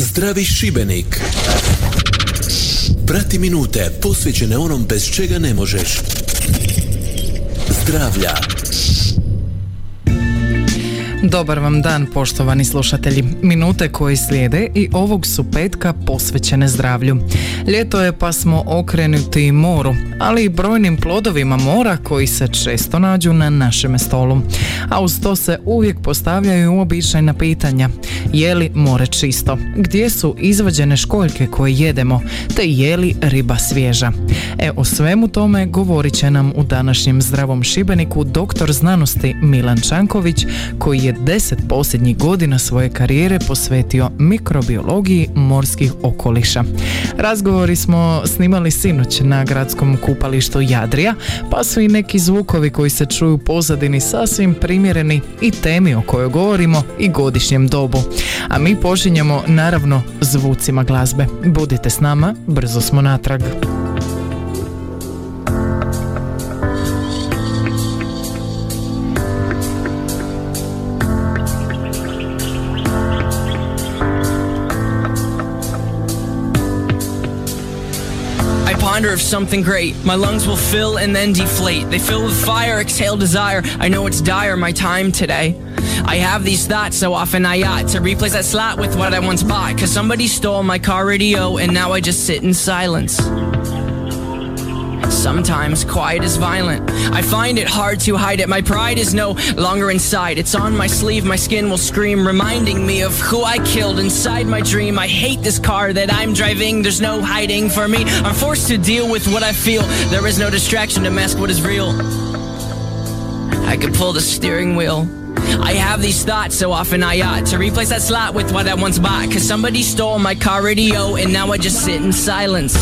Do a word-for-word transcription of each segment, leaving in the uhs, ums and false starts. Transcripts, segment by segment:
Zdravi Šibenik. Prati minute posvećene onom bez čega ne možeš. Zdravlja. Dobar vam dan, poštovani slušatelji. Minute koji slijede i ovog su petka posvećene zdravlju. Ljeto je, pa smo okrenuti i moru, ali i brojnim plodovima mora koji se često nađu na našem stolu. A uz to se uvijek postavljaju uobičajena pitanja. Je li more čisto? Gdje su izvađene školjke koje jedemo? Te je li riba svježa? E, o svemu tome govorit će nam u današnjem Zdravom Šibeniku doktor znanosti Milan Čanković, koji je deset posljednjih godina svoje karijere posvetio mikrobiologiji morskih okoliša. Razgovori smo snimali sinoć na gradskom kupalištu Jadrija, pa su i neki zvukovi koji se čuju u pozadini sasvim primjereni i temi o kojoj govorimo i godišnjem dobu. A mi počinjemo, naravno, zvucima glazbe. Budite s nama, brzo smo natrag. Of something great. My lungs will fill and then deflate. They fill with fire, exhale desire. I know it's dire, my time today. I have these thoughts so often I ought to replace that slot with what I once bought. Cause somebody stole my car radio and now I just sit in silence. Sometimes quiet is violent. I find it hard to hide it. My pride is no longer inside. It's on my sleeve, my skin will scream, reminding me of who I killed inside my dream. I hate this car that I'm driving. There's no hiding for me. I'm forced to deal with what I feel. There is no distraction to mask what is real. I could pull the steering wheel. I have these thoughts so often I ought to replace that slot with what I once bought. Cause somebody stole my car radio and now I just sit in silence.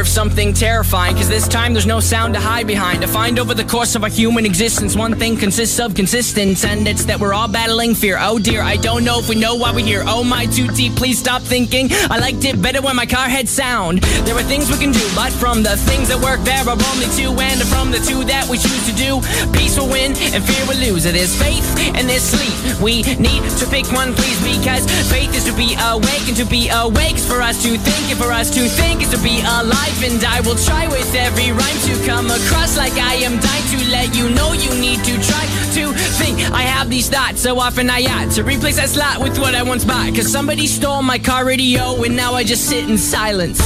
Of something terrifying, cause this time there's no sound to hide behind. To find over the course of our human existence, one thing consists of consistence, and it's that we're all battling fear. Oh dear, I don't know if we know why we're here. Oh my, too deep, please stop thinking. I liked it better when my car had sound. There are things we can do, but from the things that work, there are only two, and from the two that we choose to do, peace will win and fear will lose. There's faith and there's sleep. We need to pick one, please, because faith is to be awake, and to be awake is for us to think, and for us to think is to be alive. And I will try with every rhyme to come across like I am dying to let you know you need to try to think. I have these thoughts so often I ought to replace that slot with what I once bought. Cause somebody stole my car radio and now I just sit in silence.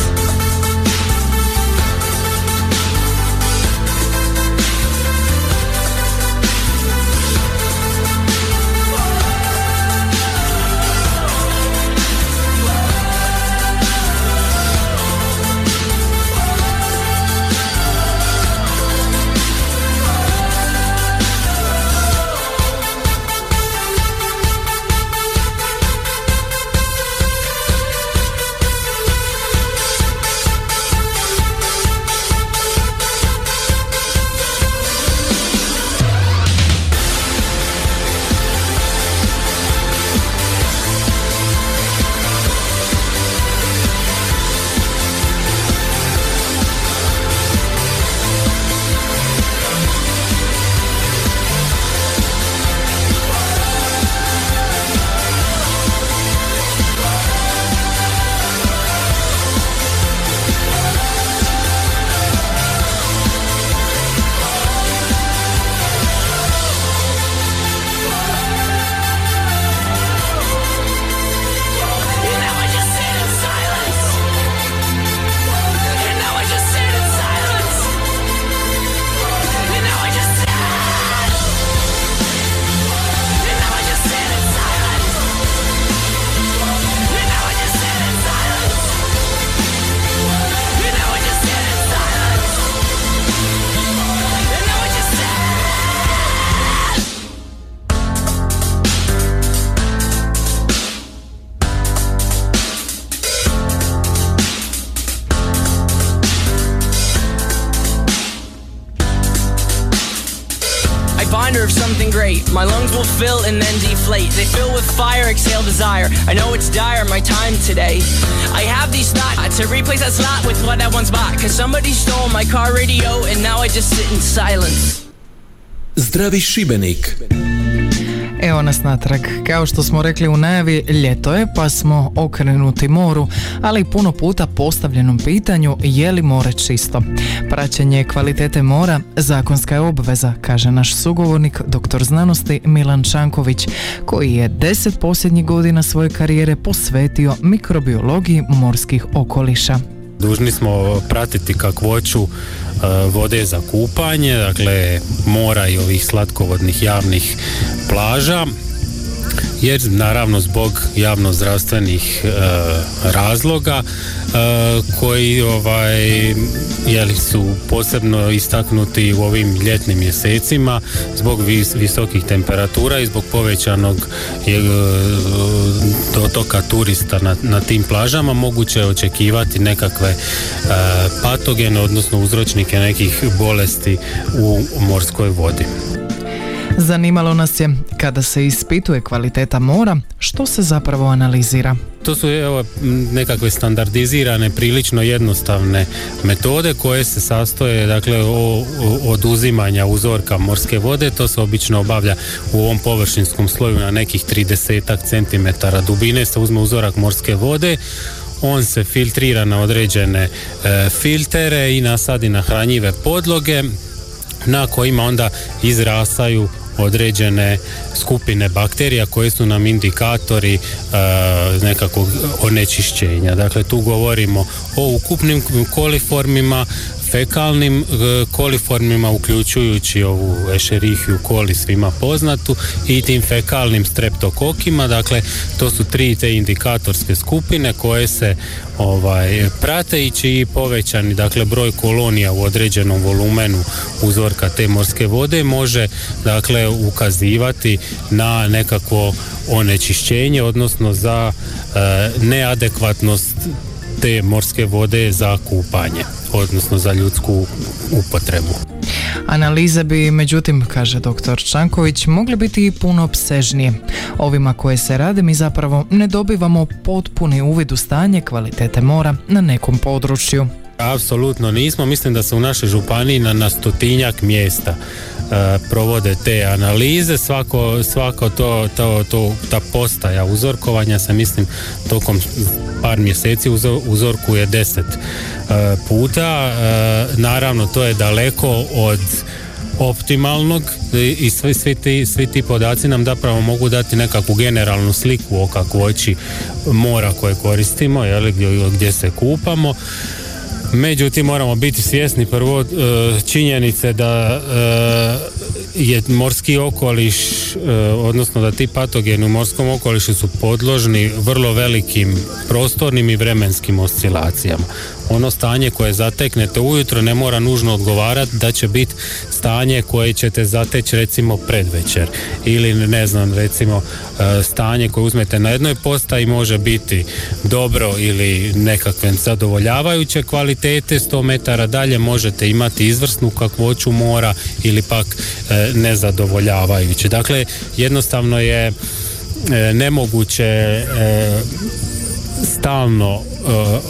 center of something great. My lungs will fill and then deflate. They fill with fire, exhale desire. I know it's dire, my time today. I have these thoughts to replace that slot with what I once bought, cause somebody stole my car radio and now I just sit in silence. Zdravi Šibenik. Evo nas natrag. Kao što smo rekli u najavi, ljeto je pa smo okrenuti moru, ali i puno puta postavljenom pitanju je li more čisto. Praćenje kvalitete mora zakonska je obveza, kaže naš sugovornik doktor znanosti Milan Čanković, koji je deset posljednjih godina svoje karijere posvetio mikrobiologiji morskih okoliša. Dužni smo pratiti kakvoću vode za kupanje, dakle mora i ovih slatkovodnih javnih plaža, jer naravno zbog javnozdravstvenih e, razloga e, koji ovaj, jeli, su posebno istaknuti u ovim ljetnim mjesecima zbog vis, visokih temperatura i zbog povećanog e, dotoka turista na, na tim plažama, moguće je očekivati nekakve e, patogene, odnosno uzročnike nekih bolesti u morskoj vodi. Zanimalo nas je, kada se ispituje kvaliteta mora, što se zapravo analizira? To su evo, nekakve standardizirane, prilično jednostavne metode koje se sastoje dakle, o, o, od uzimanja uzorka morske vode. To se obično obavlja u ovom površinskom sloju na nekih trideset centimetara dubine. Se uzme uzorak morske vode, on se filtrira na određene e, filtere i nasadi na hranjive podloge na kojima onda izrastaju određene skupine bakterija koje su nam indikatori e, nekakvog onečišćenja. Dakle, tu govorimo o ukupnim koliformima, fekalnim e, koliformima, uključujući ovu Escherichia coli svima poznatu, i tim fekalnim streptokokima. Dakle, to su tri te indikatorske skupine koje se ovaj, prate i čiji povećani dakle, broj kolonija u određenom volumenu uzorka te morske vode može dakle, ukazivati na nekakvo onečišćenje, odnosno za e, neadekvatnost te morske vode za kupanje, odnosno za ljudsku upotrebu. Analize bi, međutim, kaže doktor Čanković, mogle biti i puno opsežnije. Ovima koje se rade mi zapravo ne dobivamo potpuni uvid u stanje kvalitete mora na nekom području. Apsolutno nismo. Mislim da se u našoj županiji na, na stotinjak mjesta e, provode te analize. Svako, svako to, to, to, ta postaja uzorkovanja se, mislim, tokom par mjeseci uzor, uzorkuje deset e, puta. E, naravno, to je daleko od optimalnog i svi, svi, ti, svi ti podaci nam zapravo mogu dati nekakvu generalnu sliku o kakvoći mora koje koristimo, jeli, gdje, gdje se kupamo. Međutim, moramo biti svjesni prvo činjenice da je morski okoliš, odnosno da ti patogeni u morskom okolišu su podložni vrlo velikim prostornim i vremenskim oscilacijama. Ono stanje koje zateknete ujutro ne mora nužno odgovarati da će biti stanje koje ćete zateći recimo predvečer, ili ne znam, recimo stanje koje uzmete na jednoj postaji može biti dobro ili nekakve zadovoljavajuće kvalitete, sto metara dalje možete imati izvrsnu kakvoću mora ili pak nezadovoljavajuće. Dakle, jednostavno je nemoguće stalno uh,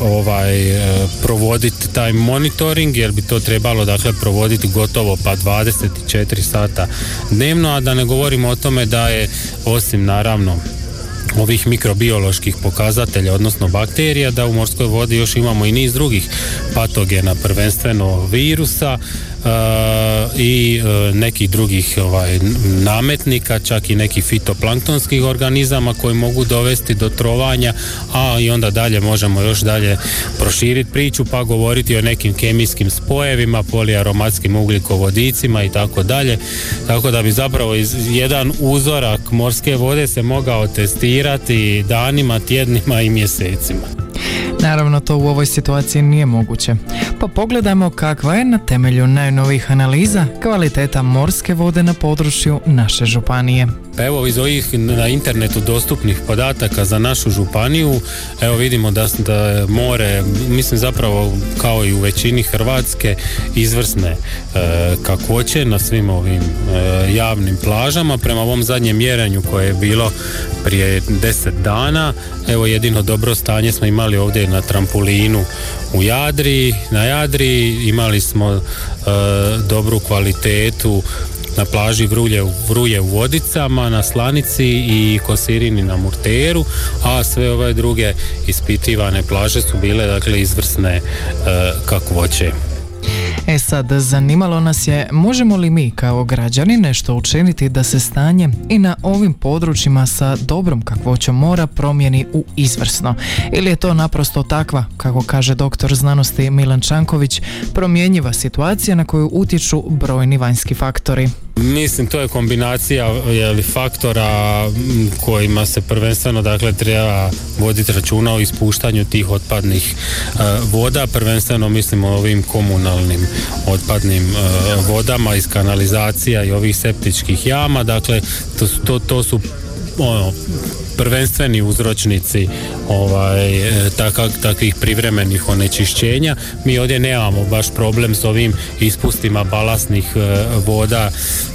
ovaj, uh, provoditi taj monitoring, jer bi to trebalo dakle provoditi gotovo pa dvadeset četiri sata dnevno, a da ne govorimo o tome da je osim naravno ovih mikrobioloških pokazatelja, odnosno bakterija, da u morskoj vodi još imamo i niz drugih patogena, prvenstveno virusa e, i nekih drugih ovaj, nametnika, čak i nekih fitoplanktonskih organizama koji mogu dovesti do trovanja, a i onda dalje možemo još dalje proširiti priču pa govoriti o nekim kemijskim spojevima, poliaromatskim ugljikovodicima i tako dalje. Tako da bi zapravo jedan uzorak morske vode se mogao testirati danima, tjednima i mjesecima. Naravno, to u ovoj situaciji nije moguće. pa pogledajmo kakva je na temelju najnovijih analiza kvaliteta morske vode na području naše županije. Evo, iz ovih na internetu dostupnih podataka za našu županiju, evo vidimo da, da more, mislim zapravo kao i u većini Hrvatske, izvrsne e, kakvoće na svim ovim e, javnim plažama. Prema ovom zadnjem mjerenju koje je bilo prije deset dana, evo jedino dobro stanje smo imali ovdje na trampolinu u Jadriji, na Jadriji imali smo e, dobru kvalitetu na plaži Vrulje, Vruje u Vodicama, na Slanici i Kosirini na Murteru, a sve ove druge ispitivane plaže su bile dakle izvrsne e, kakvoće. E sad, zanimalo nas je možemo li mi kao građani nešto učiniti da se stanje i na ovim područjima sa dobrom kakvoćom mora promijeni u izvrsno. Ili je to naprosto takva, kako kaže doktor znanosti Milan Čanković, promjenjiva situacija na koju utječu brojni vanjski faktori. Mislim, to je kombinacija jeli, faktora kojima se prvenstveno dakle, treba voditi računa o ispuštanju tih otpadnih e, voda, prvenstveno mislimo o ovim komunalnim otpadnim e, vodama iz kanalizacija i ovih septičkih jama, dakle to, to, to su ono, prvenstveni uzročnici ovaj, takak, takvih privremenih onečišćenja. Mi ovdje nemamo baš problem s ovim ispustima balastnih eh, voda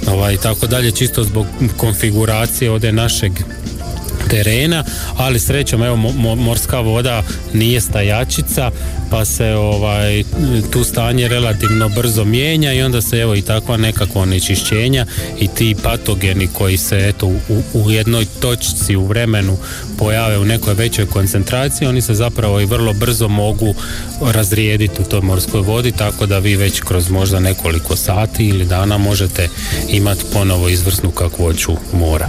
i ovaj, tako dalje, čisto zbog konfiguracije ovdje našeg terena, ali srećom evo mo- morska voda nije stajačica, pa se ovaj tu stanje relativno brzo mijenja i onda se evo i takva nekakva onečišćenja i ti patogeni koji se eto u, u jednoj točci u vremenu pojave u nekoj većoj koncentraciji, oni se zapravo i vrlo brzo mogu razrijediti u toj morskoj vodi, tako da vi već kroz možda nekoliko sati ili dana možete imati ponovo izvrsnu kakvoću mora.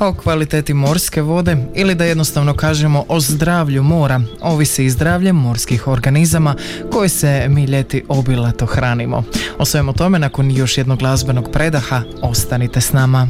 O kvaliteti morske vode, ili da jednostavno kažemo o zdravlju mora, ovisi i zdravlje morskih organizama koji se mi ljeti obilato hranimo. O svemu tome nakon još jednog glazbenog predaha ostanite s nama.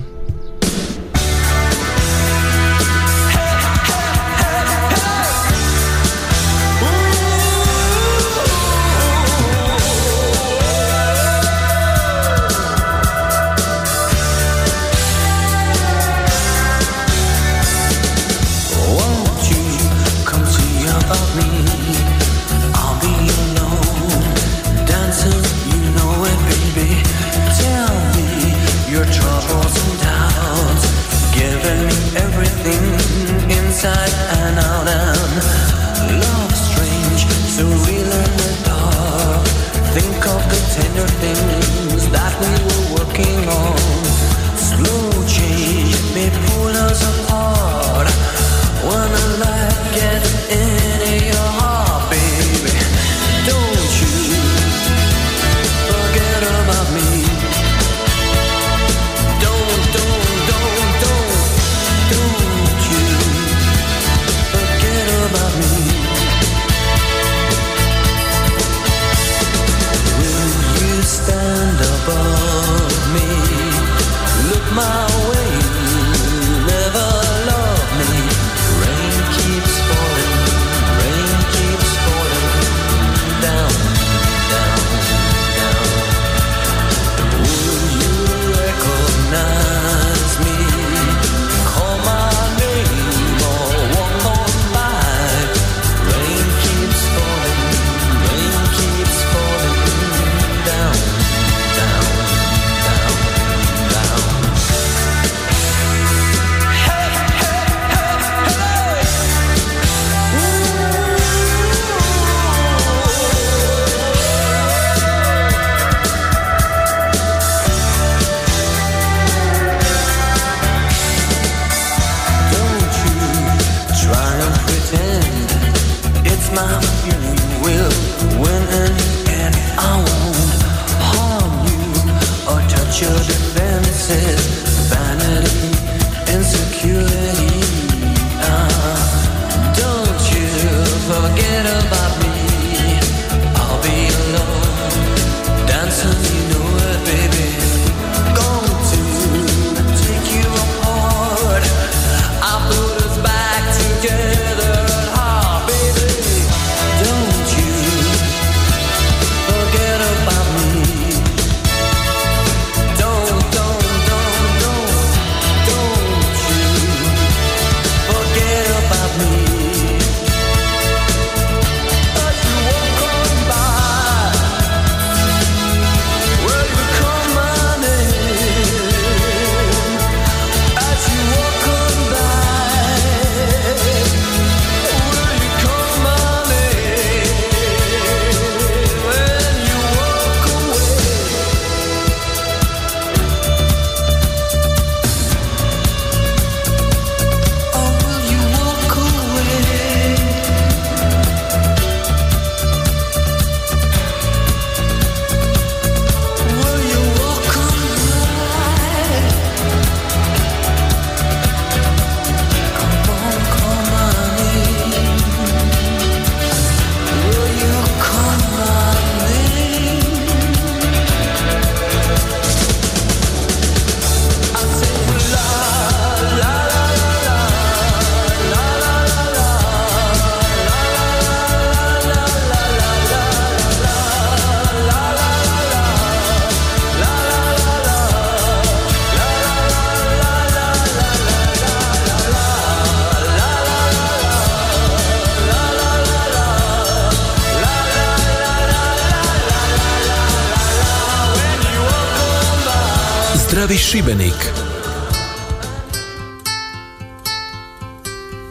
Zdravi Šibenik.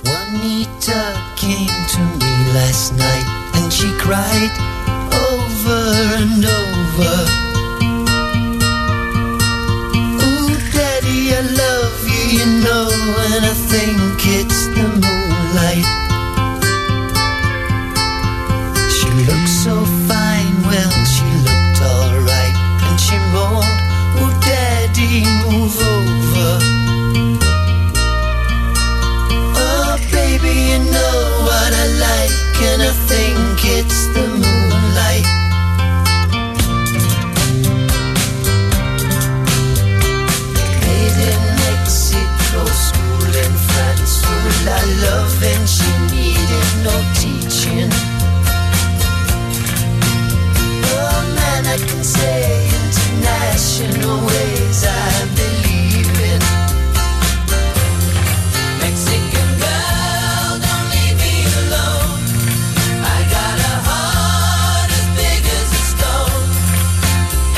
Juanita came to me last night and she cried over and over. Oh daddy, I love you, you know, and I think it's the moonlight. She looked so fine, well she looked alright, and she moaned, oh daddy, move over. Oh baby, you know what I like, and I think it's the moonlight. Made in Mexico, school in France, full of love, and she needed no teaching. Oh man, I can say international ways I believe in. Mexican girl, don't leave me alone. I got a heart as big as a stone,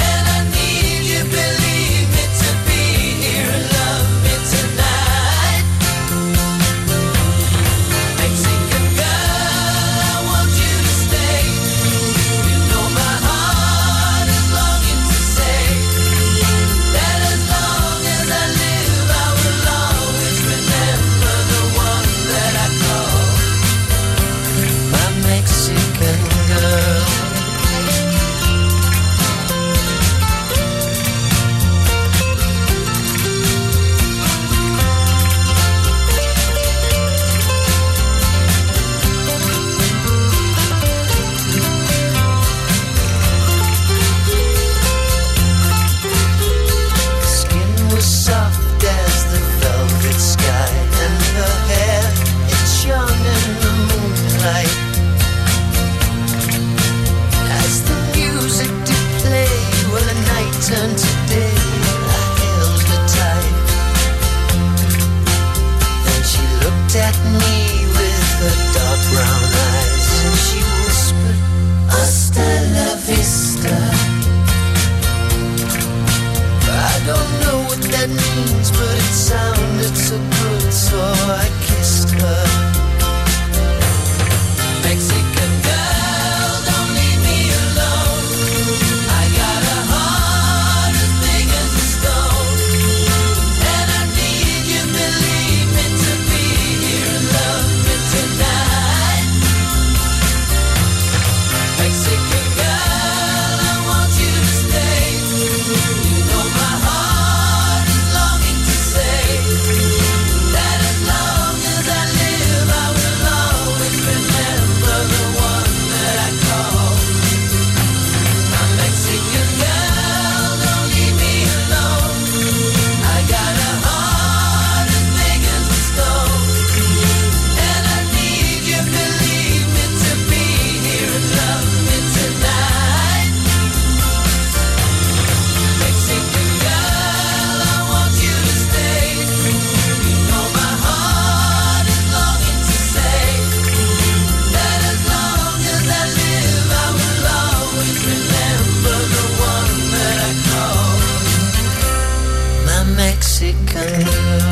and I need you, believe me, to be here and love me tonight. Mexican girl, I want you to stay. You know my heart is longing to say that as long as I live, I will always remember the one that I call my Mexican girl. Skin was soft as the velvet sky, and her hair, it shone in the moonlight. As the music did play, well the night turned to day, I held her tight. Then she looked at me with her dark brown eyes, and she whispered, hasta la vista. I don't know what that means, but it sounded so good, so I kissed her. Mexican girl, don't leave me alone. I got a heart as big as a stone, and I need you, believe me, to be here and love me tonight. Mexican girl, I want you to stay. You know my heart is longing to say that as long as I live, I will always remember the one that I call my Mexican girl. Don't leave me alone. I got a heart as big as a stone, and I need you, believe me, to be here and love me tonight. Mexican girl, I want you to stay. You know my heart is longing to say that as long as I live, I will always remember the one that I call my Mexican girl.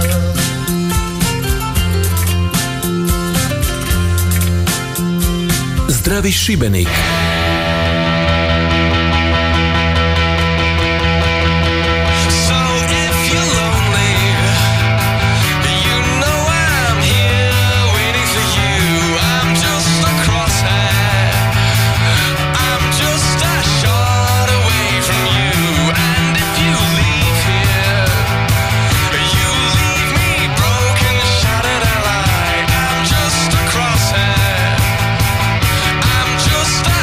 Zdravi Šibenik. So if you're lonely, you know I'm here waiting for you. I'm just a crosshair. I'm just a shot away from you. And if you leave here, you leave me broken, shattered and alive. I'm just a crosshair. I'm just a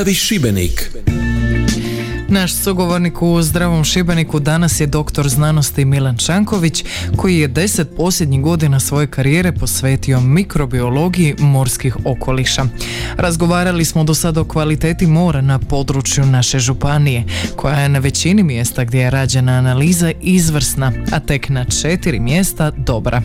Zdravi Šibenik. Naš sugovornik u Zdravom Šibeniku danas je doktor znanosti Milan Čanković, koji je deset posljednjih godina svoje karijere posvetio mikrobiologiji morskih okoliša. Razgovarali smo do sada o kvaliteti mora na području naše županije, koja je na većini mjesta gdje je rađena analiza izvrsna, a tek na četiri mjesta dobra.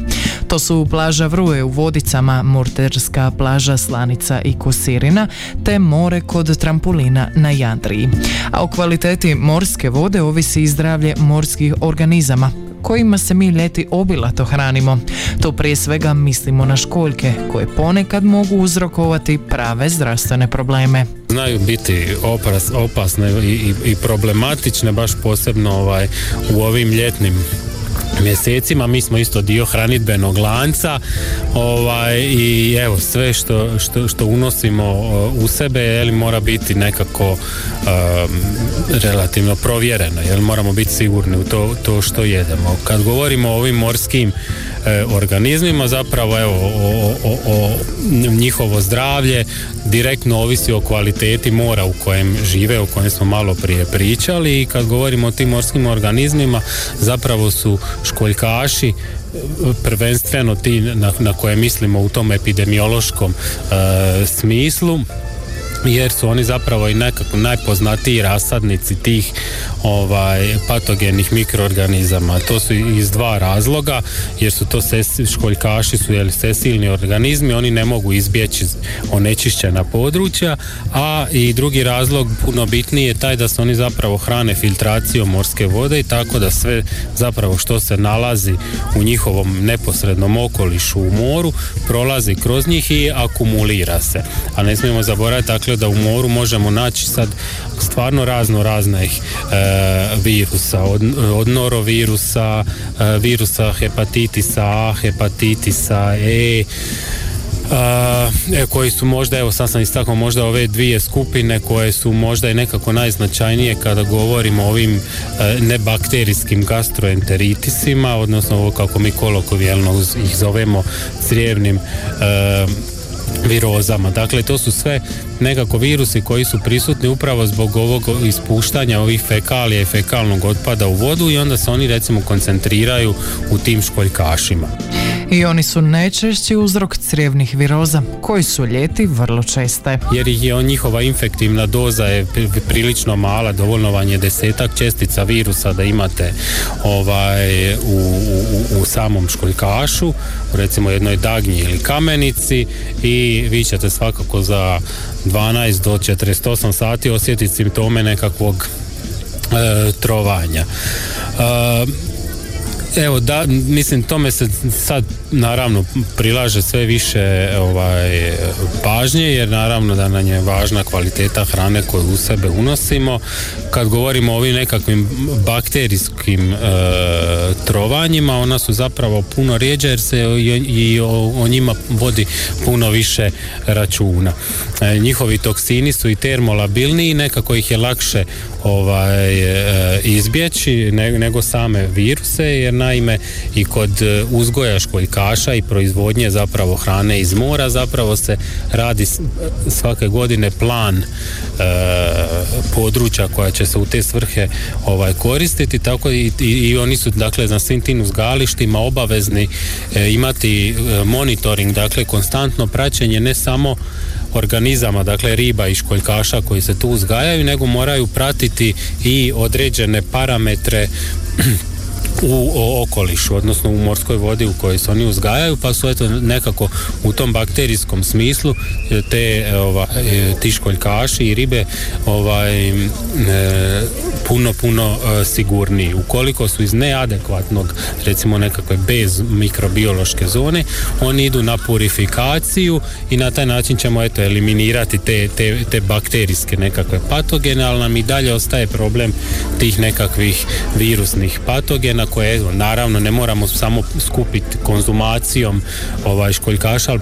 To su plaža Vruje u Vodicama, Murterska plaža Slanica i Kosirina, te more kod Trampulina na Jadriji. A o kvaliteti morske vode ovisi i zdravlje morskih organizama, kojima se mi ljeti obilato hranimo. To prije svega mislimo na školjke, koje ponekad mogu uzrokovati prave zdravstvene probleme. Znaju biti opras, opasne i, i, i problematične, baš posebno ovaj, u ovim ljetnim mjesecima. Mi smo isto dio hranidbenog lanca ovaj, i evo sve što, što, što unosimo u sebe jel, mora biti nekako um, relativno provjereno, jel, moramo biti sigurni u to, to što jedemo. Kad govorimo o ovim morskim e, organizmima, zapravo evo, o, o, o njihovo zdravlje direktno ovisi o kvaliteti mora u kojem žive, o kojem smo malo prije pričali, i kad govorimo o tim morskim organizmima, zapravo su školjkaši prvenstveno ti na, na koje mislimo u tom epidemiološkom e, smislu, jer su oni zapravo i nekako najpoznatiji rasadnici tih ovaj, patogenih mikroorganizama. To su iz dva razloga, jer su to ses, školjkaši su jel, sesilni organizmi, oni ne mogu izbjeći onečišćena područja, a i drugi razlog puno bitniji je taj da se oni zapravo hrane filtracijom morske vode, i tako da sve zapravo što se nalazi u njihovom neposrednom okolišu u moru prolazi kroz njih i akumulira se. A ne smijemo zaboraviti, dakle, da u moru možemo naći sad stvarno razno raznih e, virusa, od, od norovirusa, e, virusa hepatitisa A, hepatitisa E, e koji su možda, evo sad sam istakao možda ove dvije skupine koje su možda i nekako najznačajnije kada govorimo o ovim e, nebakterijskim gastroenteritisima, odnosno ovo kako mi kolokvijalno ih zovemo crijevnim e, virozama. Dakle, to su sve nekako virusi koji su prisutni upravo zbog ovog ispuštanja ovih fekalija i fekalnog otpada u vodu, i onda se oni recimo koncentriraju u tim školjkašima. I oni su najčešći uzrok crijevnih viroza, koji su ljeti vrlo česte. Jer je njihova infektivna doza je prilično mala, dovoljno vam je desetak čestica virusa da imate ovaj, u, u, u samom školjkašu, recimo jednoj dagnji ili kamenici, i vi ćete svakako za dvanaest do četrdeset osam sati osjetiti simptome nekakvog e, trovanja. E, Evo, da, mislim, tome se sad naravno prilaže sve više ovaj, pažnje, jer naravno da nam je važna kvaliteta hrane koju u sebe unosimo. Kad govorimo o ovim nekakvim bakterijskim e, trovanjima, ona su zapravo puno rijeđa, jer se i, i o, o njima vodi puno više računa. E, njihovi toksini su i termolabilni i nekako ih je lakše ovaj, e, izbjeći ne, nego same viruse, jer naime i kod uzgoja školjkaša i proizvodnje zapravo hrane iz mora zapravo se radi svake godine plan e, područja koja će se u te svrhe ovaj, koristiti, tako i, i, i oni su dakle na svim tim uzgajalištima obavezni e, imati monitoring, dakle konstantno praćenje ne samo organizama, dakle riba i školjkaša koji se tu uzgajaju, nego moraju pratiti i određene parametre u okolišu, odnosno u morskoj vodi u kojoj se oni uzgajaju, pa su eto nekako u tom bakterijskom smislu te, ovaj, ti školjkaši i ribe ovaj, e, puno, puno e, sigurniji. Ukoliko su iz neadekvatnog, recimo nekakve bez mikrobiološke zone, oni idu na purifikaciju i na taj način ćemo eto eliminirati te, te, te bakterijske nekakve patogene, ali nam i dalje ostaje problem tih nekakvih virusnih patogena, koje naravno ne moramo samo skupiti konzumacijom ovaj, školjkaša.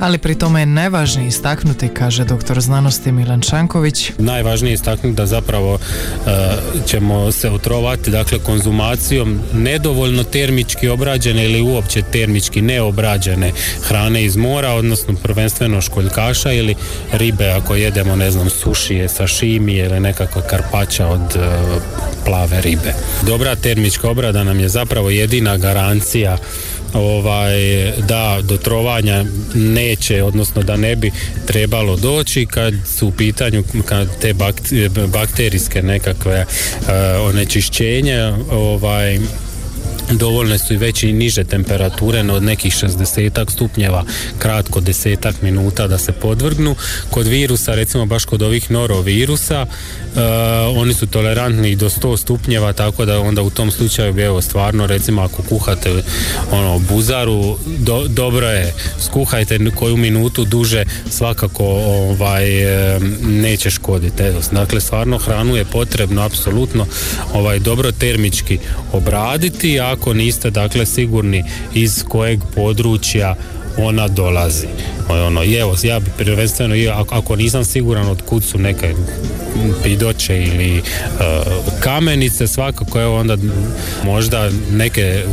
ali pri tome je najvažnije istaknuti, kaže doktor znanosti Milan Čanković. Najvažnije je istaknuti da zapravo e, ćemo se otrovati, dakle, konzumacijom nedovoljno termički obrađene ili uopće termički neobrađene hrane iz mora, odnosno prvenstveno školjkaša ili ribe ako jedemo, ne znam, sušije, sašimi ili nekakva karpača od e, plave ribe. Dobra termička obrada nam je zapravo jedina garancija ovaj, da do trovanja neće, odnosno da ne bi trebalo doći kad su u pitanju kad te bakterijske nekakve uh, onečišćenja, ovaj, dovoljne su i veće i niže temperature od nekih šezdesetak stupnjeva, kratko desetak minuta da se podvrgnu. Kod virusa, recimo baš kod ovih norovirusa, e, oni su tolerantni do sto stupnjeva, tako da onda u tom slučaju, evo, stvarno, recimo ako kuhate ono buzaru, do, dobro je, skuhajte koju minutu duže, svakako ovaj, neće škoditi. Evo, dakle, stvarno hranu je potrebno apsolutno ovaj, dobro termički obraditi, a ako niste, dakle, sigurni iz kojeg područja ona dolazi. Ono, evo, ja bi prvenstveno, ako nisam siguran od kud su neke pidoće ili e, kamenice, svakako, evo, onda možda neke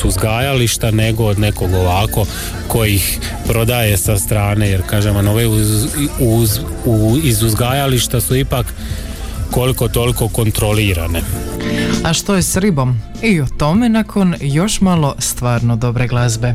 su uzgajališta nego od nekog ovako koji ih prodaje sa strane, jer kažem, ove uz, uz, u, iz uzgajališta su ipak koliko toliko kontrolirane. A što je s ribom? I o tome nakon još malo stvarno dobre glazbe.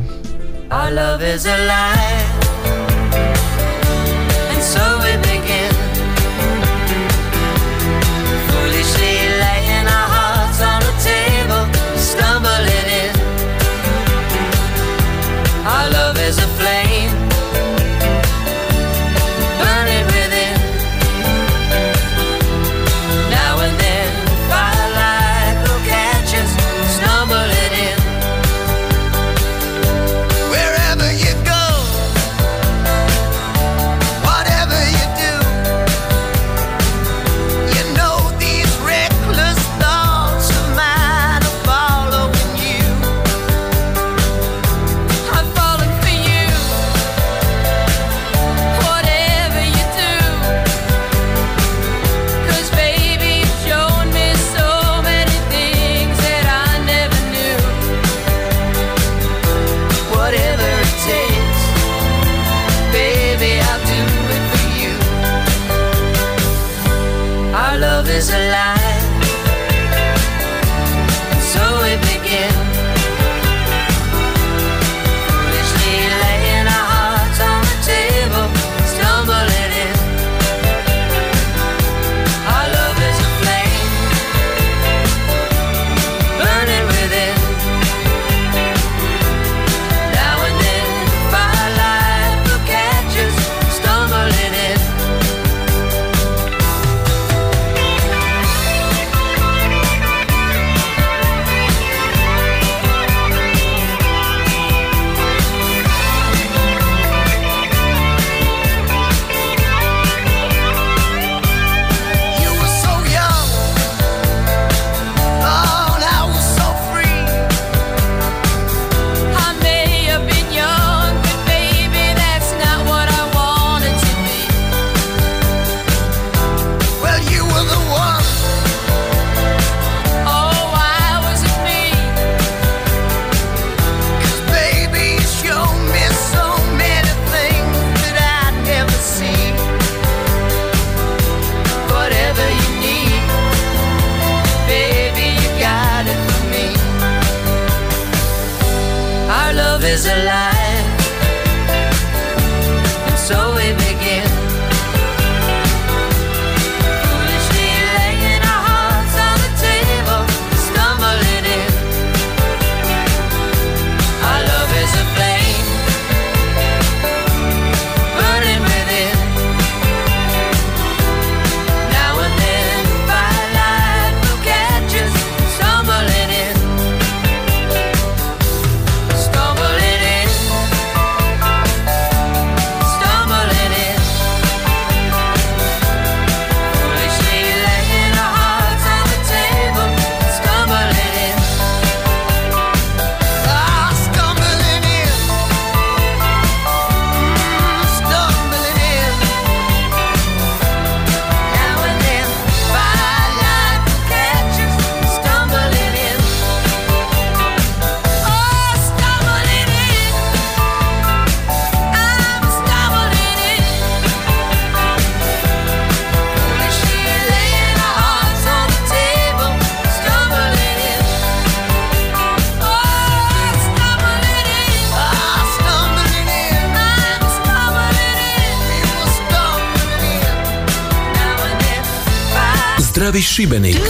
Zdravi Šibenik.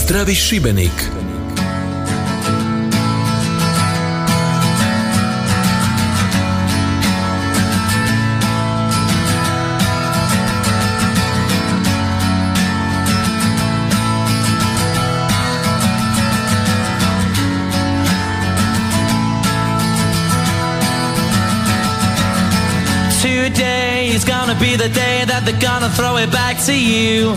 Zdravi Šibenik. Today is gonna be the day that they're gonna throw it back to you.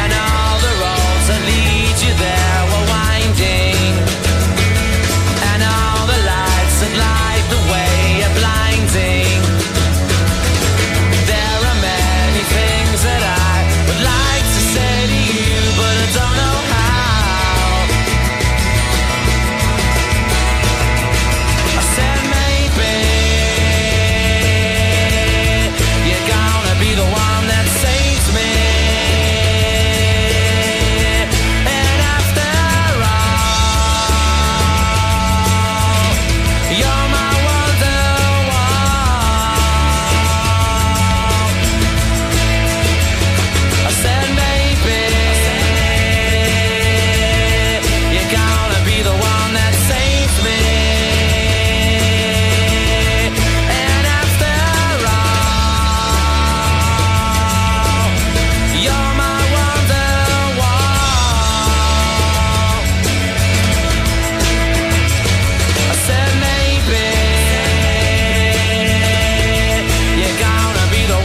And all the roads that lead you there were winding, and all the lights that light the way are blinding. There are many things that I would like to say to you, but I don't know how. I said maybe you're gonna be the one that saves me. And after all, you're my wonderwall. I said maybe you're gonna be the one that saves me. And after all, you're my wonderwall. I said maybe you're gonna be the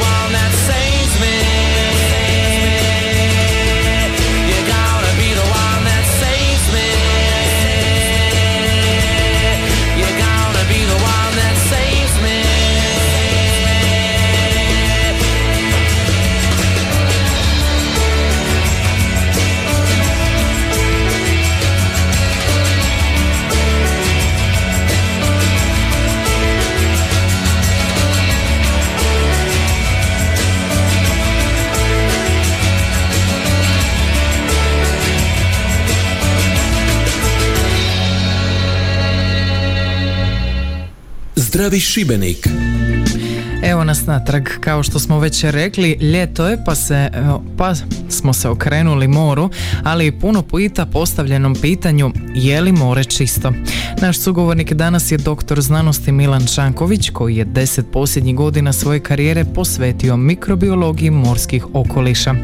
one that saves me. You're gonna be the one that saves me. You're gonna be the one that saves me. Zdravi Šibenik. Evo nas natrag, kao što smo već rekli, ljeto je pa, se, pa smo se okrenuli moru, ali i puno puta postavljenom pitanju je li more čisto. Naš sugovornik danas je doktor znanosti Milan Čanković, koji je deset posljednjih godina svoje karijere posvetio mikrobiologiji morskih okoliša.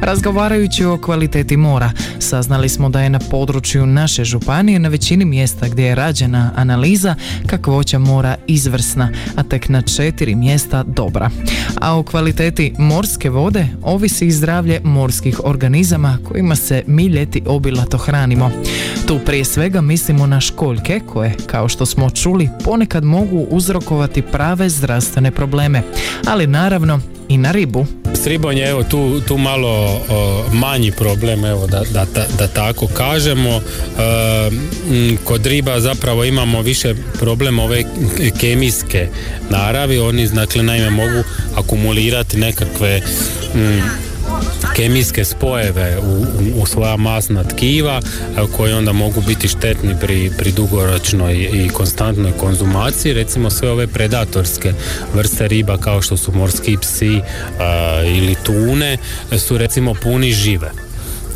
Razgovarajući o kvaliteti mora, saznali smo da je na području naše županije na većini mjesta gdje je rađena analiza kakvoća mora izvrsna, a tek na četiri mjesta dobra. A o kvaliteti morske vode ovisi i zdravlje morskih organizama kojima se mi ljeti obilato hranimo. Tu prije svega mislimo na školjke koje, kao što smo čuli, ponekad mogu uzrokovati prave zdravstvene probleme, ali naravno i na ribu. S ribom je evo, tu, tu malo o, manji problem, evo, da, da, da, da tako kažemo. E, kod riba zapravo imamo više problema ove kemijske naravi. Oni dakle, naime mogu akumulirati nekakve m, kemijske spojeve u, u svoja masna tkiva koji onda mogu biti štetni pri, pri dugoročnoj i konstantnoj konzumaciji. Recimo sve ove predatorske vrste riba kao što su morski psi a, ili tune su recimo puni žive,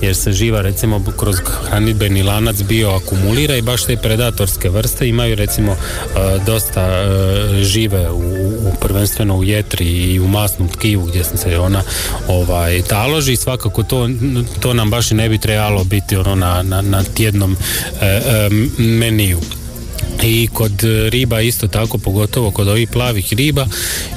jer se živa recimo kroz hranidbeni lanac bio akumulira i baš te predatorske vrste imaju recimo dosta žive u, u prvenstveno u jetri i u masnom tkivu gdje se ona ovaj, taloži i svakako to, to nam baš i ne bi trebalo biti ono na, na, na tjednom eh, meniju. I kod riba isto tako, pogotovo kod ovih plavih riba,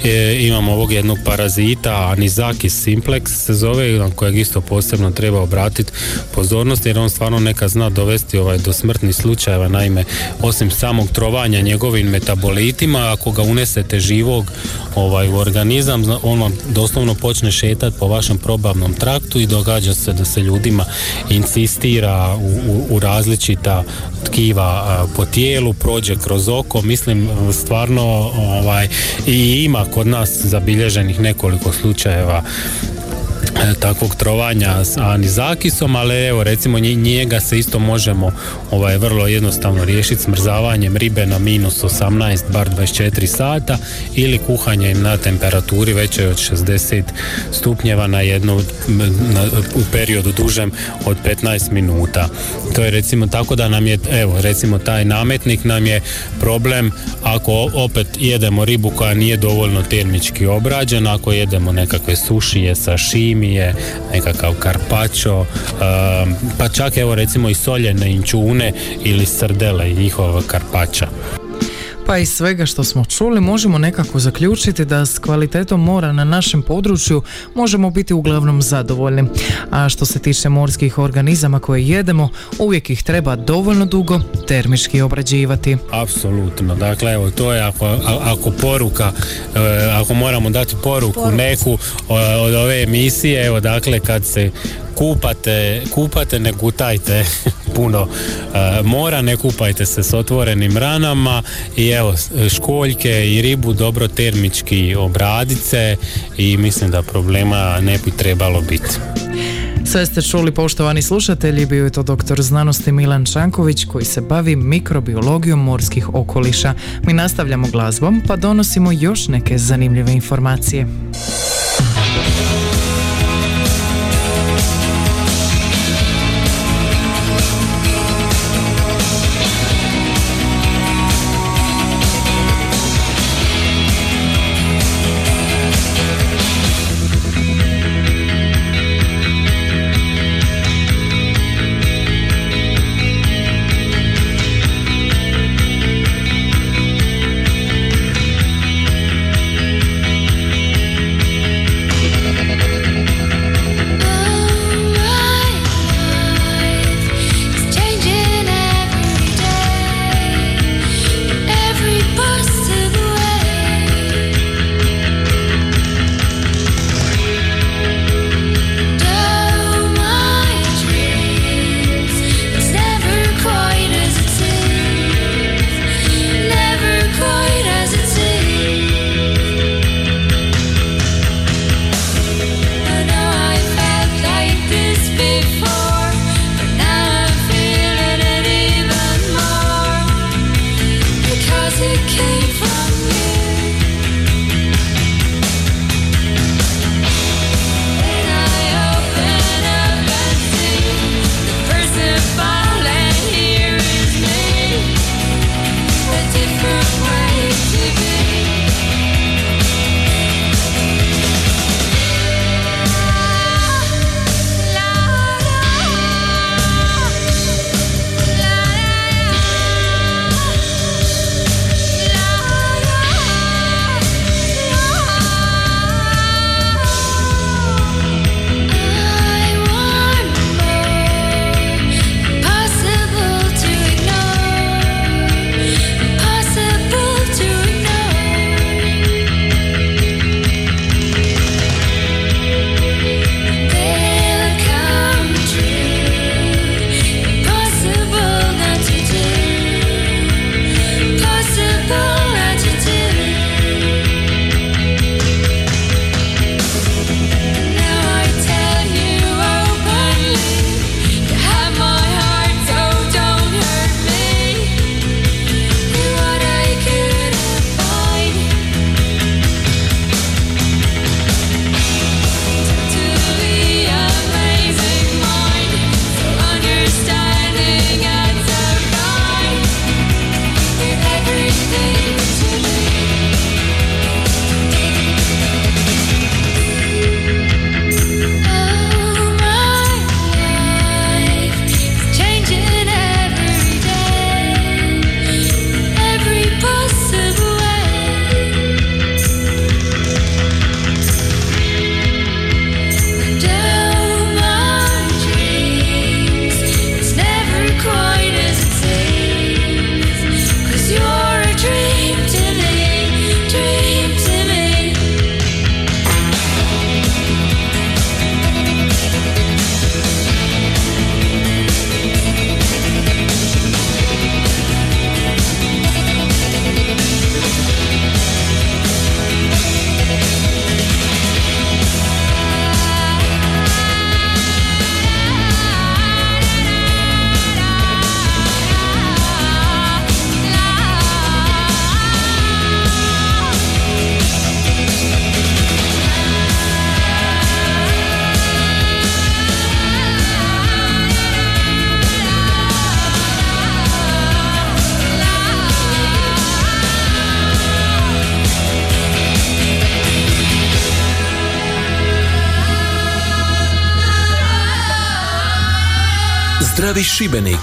e, imamo ovog jednog parazita, Anisakis simplex se zove, na kojeg isto posebno treba obratiti pozornost, jer on stvarno neka zna dovesti ovaj, do smrtnih slučajeva. Naime, osim samog trovanja njegovim metabolitima, ako ga unesete živog ovaj, u organizam, on vam doslovno počne šetati po vašem probavnom traktu i događa se da se ljudima incistira u, u, u različita tkiva a, po tijelu, prođe kroz oko, mislim stvarno ovaj, i ima kod nas zabilježenih nekoliko slučajeva takvog trovanja s anizakisom, ali evo recimo njega se isto možemo ovaj, vrlo jednostavno riješiti smrzavanjem ribe na minus osamnaest bar dvadeset četiri sata ili kuhanjem na temperaturi većoj od šezdeset stupnjeva na jednu na, u periodu dužem od petnaest minuta. To je recimo tako da nam je, evo recimo taj nametnik nam je problem ako opet jedemo ribu koja nije dovoljno termički obrađena, ako jedemo nekakve sušije sa šimi linije, nekakav karpačo, pa čak evo recimo i soljene inčune ili srdele i njihova karpača. Pa iz svega što smo čuli možemo nekako zaključiti da s kvalitetom mora na našem području možemo biti uglavnom zadovoljni. A što se tiče morskih organizama koje jedemo, uvijek ih treba dovoljno dugo termički obrađivati. Apsolutno, dakle evo to je ako, ako poruka, ako moramo dati poruku neku od ove emisije, evo dakle kad se kupate, kupate ne gutajte puno e, mora, ne kupajte se s otvorenim ranama i evo školjke i ribu dobro termički obradice i mislim da problema ne bi trebalo biti. Sve ste čuli, poštovani slušatelji, bio je to doktor znanosti Milan Čanković koji se bavi mikrobiologijom morskih okoliša. Mi nastavljamo glazbom pa donosimo još neke zanimljive informacije. Zdravi Šibenik.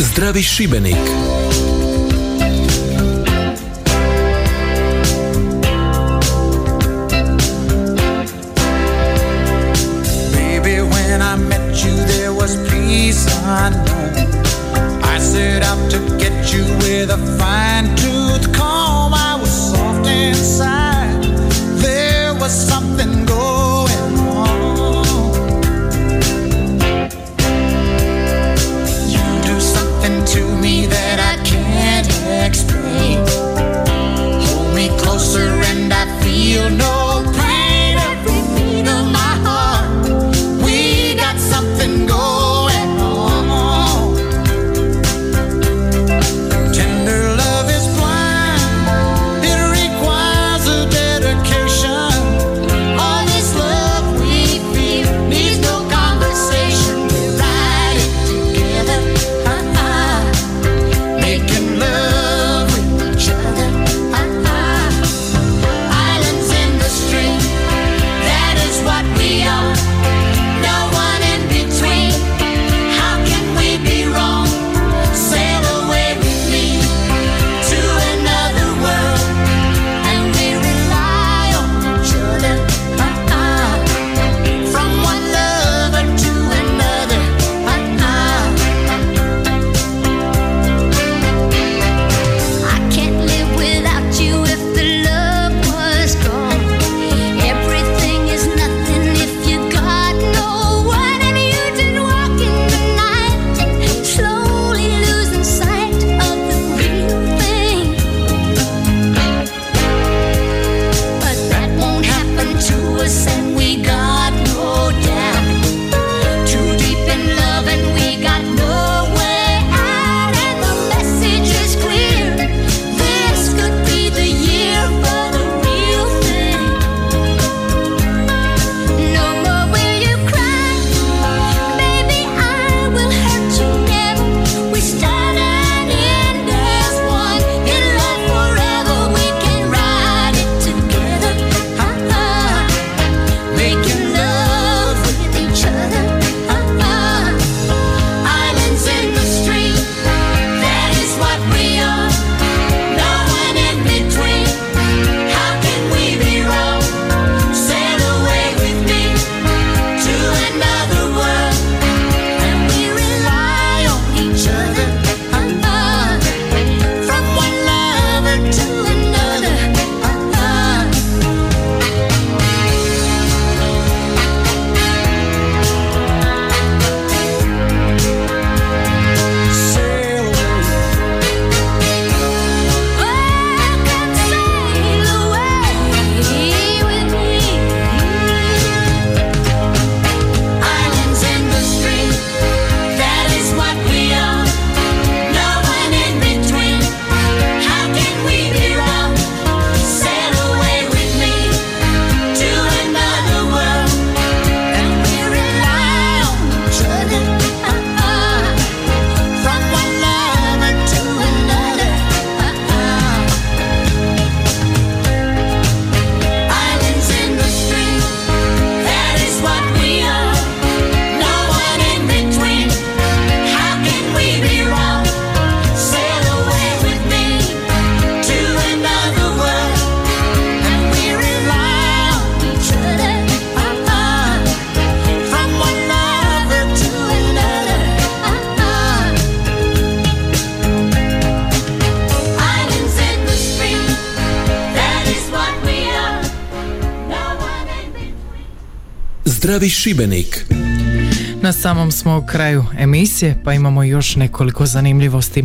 Zdravi Šibenik. To me that I Zdravi Šibenik. Na samom smo kraju emisije, pa imamo još nekoliko zanimljivosti.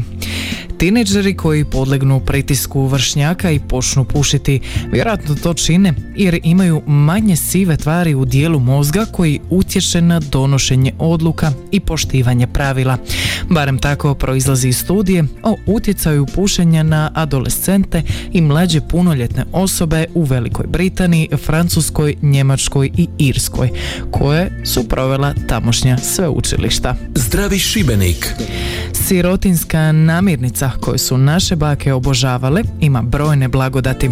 Tineđeri koji podlegnu pritisku vršnjaka i počnu pušiti vjerojatno to čine jer imaju manje sive tvari u dijelu mozga koji utječe na donošenje odluka i poštivanje pravila. Barem tako proizlazi iz studije o utjecaju pušenja na adolescente i mlađe punoljetne osobe u Velikoj Britaniji, Francuskoj, Njemačkoj i Irskoj, koje su provela tamošnja sveučilišta. Zdravi Šibenik. Sirotinska namirnica koju su naše bake obožavale ima brojne blagodati.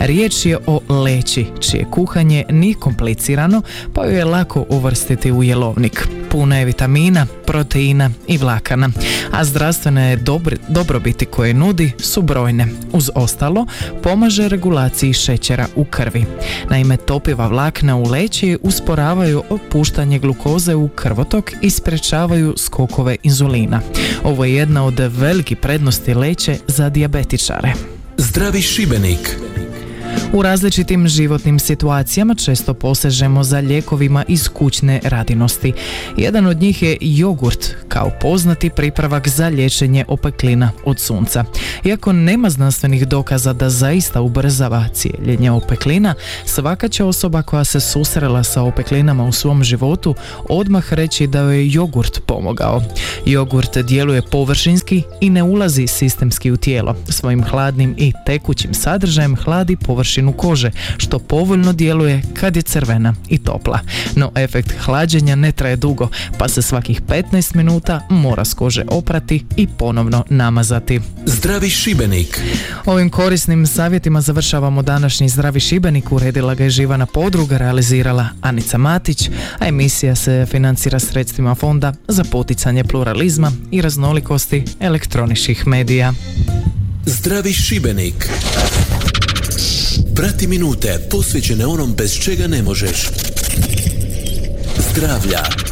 Riječ je o leći, čije kuhanje nije komplicirano, pa ju je lako uvrstiti u jelovnik. Puna je vitamina, proteina i vlakana, a zdravstvene dobri, dobrobiti koje nudi su brojne. Uz ostalo, pomaže regulaciji šećera u krvi. Naime, topiva vlakna u leći usporavaju opuštanje glukoze u krvotok i sprečavaju skokove inzulina. Ovo je jedna od velikih prednosti leće za dijabetičare. Zdravi Šibenik. U različitim životnim situacijama često posežemo za lijekovima iz kućne radinosti. Jedan od njih je jogurt, kao poznati pripravak za liječenje opeklina od sunca. Iako nema znanstvenih dokaza da zaista ubrzava cijeljenje opeklina, svaka će osoba koja se susrela sa opeklinama u svom životu odmah reći da joj je jogurt pomogao. Jogurt djeluje površinski i ne ulazi sistemski u tijelo. Svojim hladnim i tekućim sadržajem hladi površinu kože, što povoljno djeluje kad je crvena i topla. No efekt hlađenja ne traje dugo, pa se svakih petnaest minuta mora s kože oprati i ponovno namazati. Zdravi Šibenik. Ovim korisnim savjetima završavamo današnji Zdravi Šibenik. Uredila ga je Živana Podruga, realizirala Anica Matić, a emisija se financira sredstvima Fonda za poticanje pluralizma i raznolikosti elektroničkih medija. Zdravi Šibenik. Prati minute posvećene onom bez čega ne možeš. Zdravlja.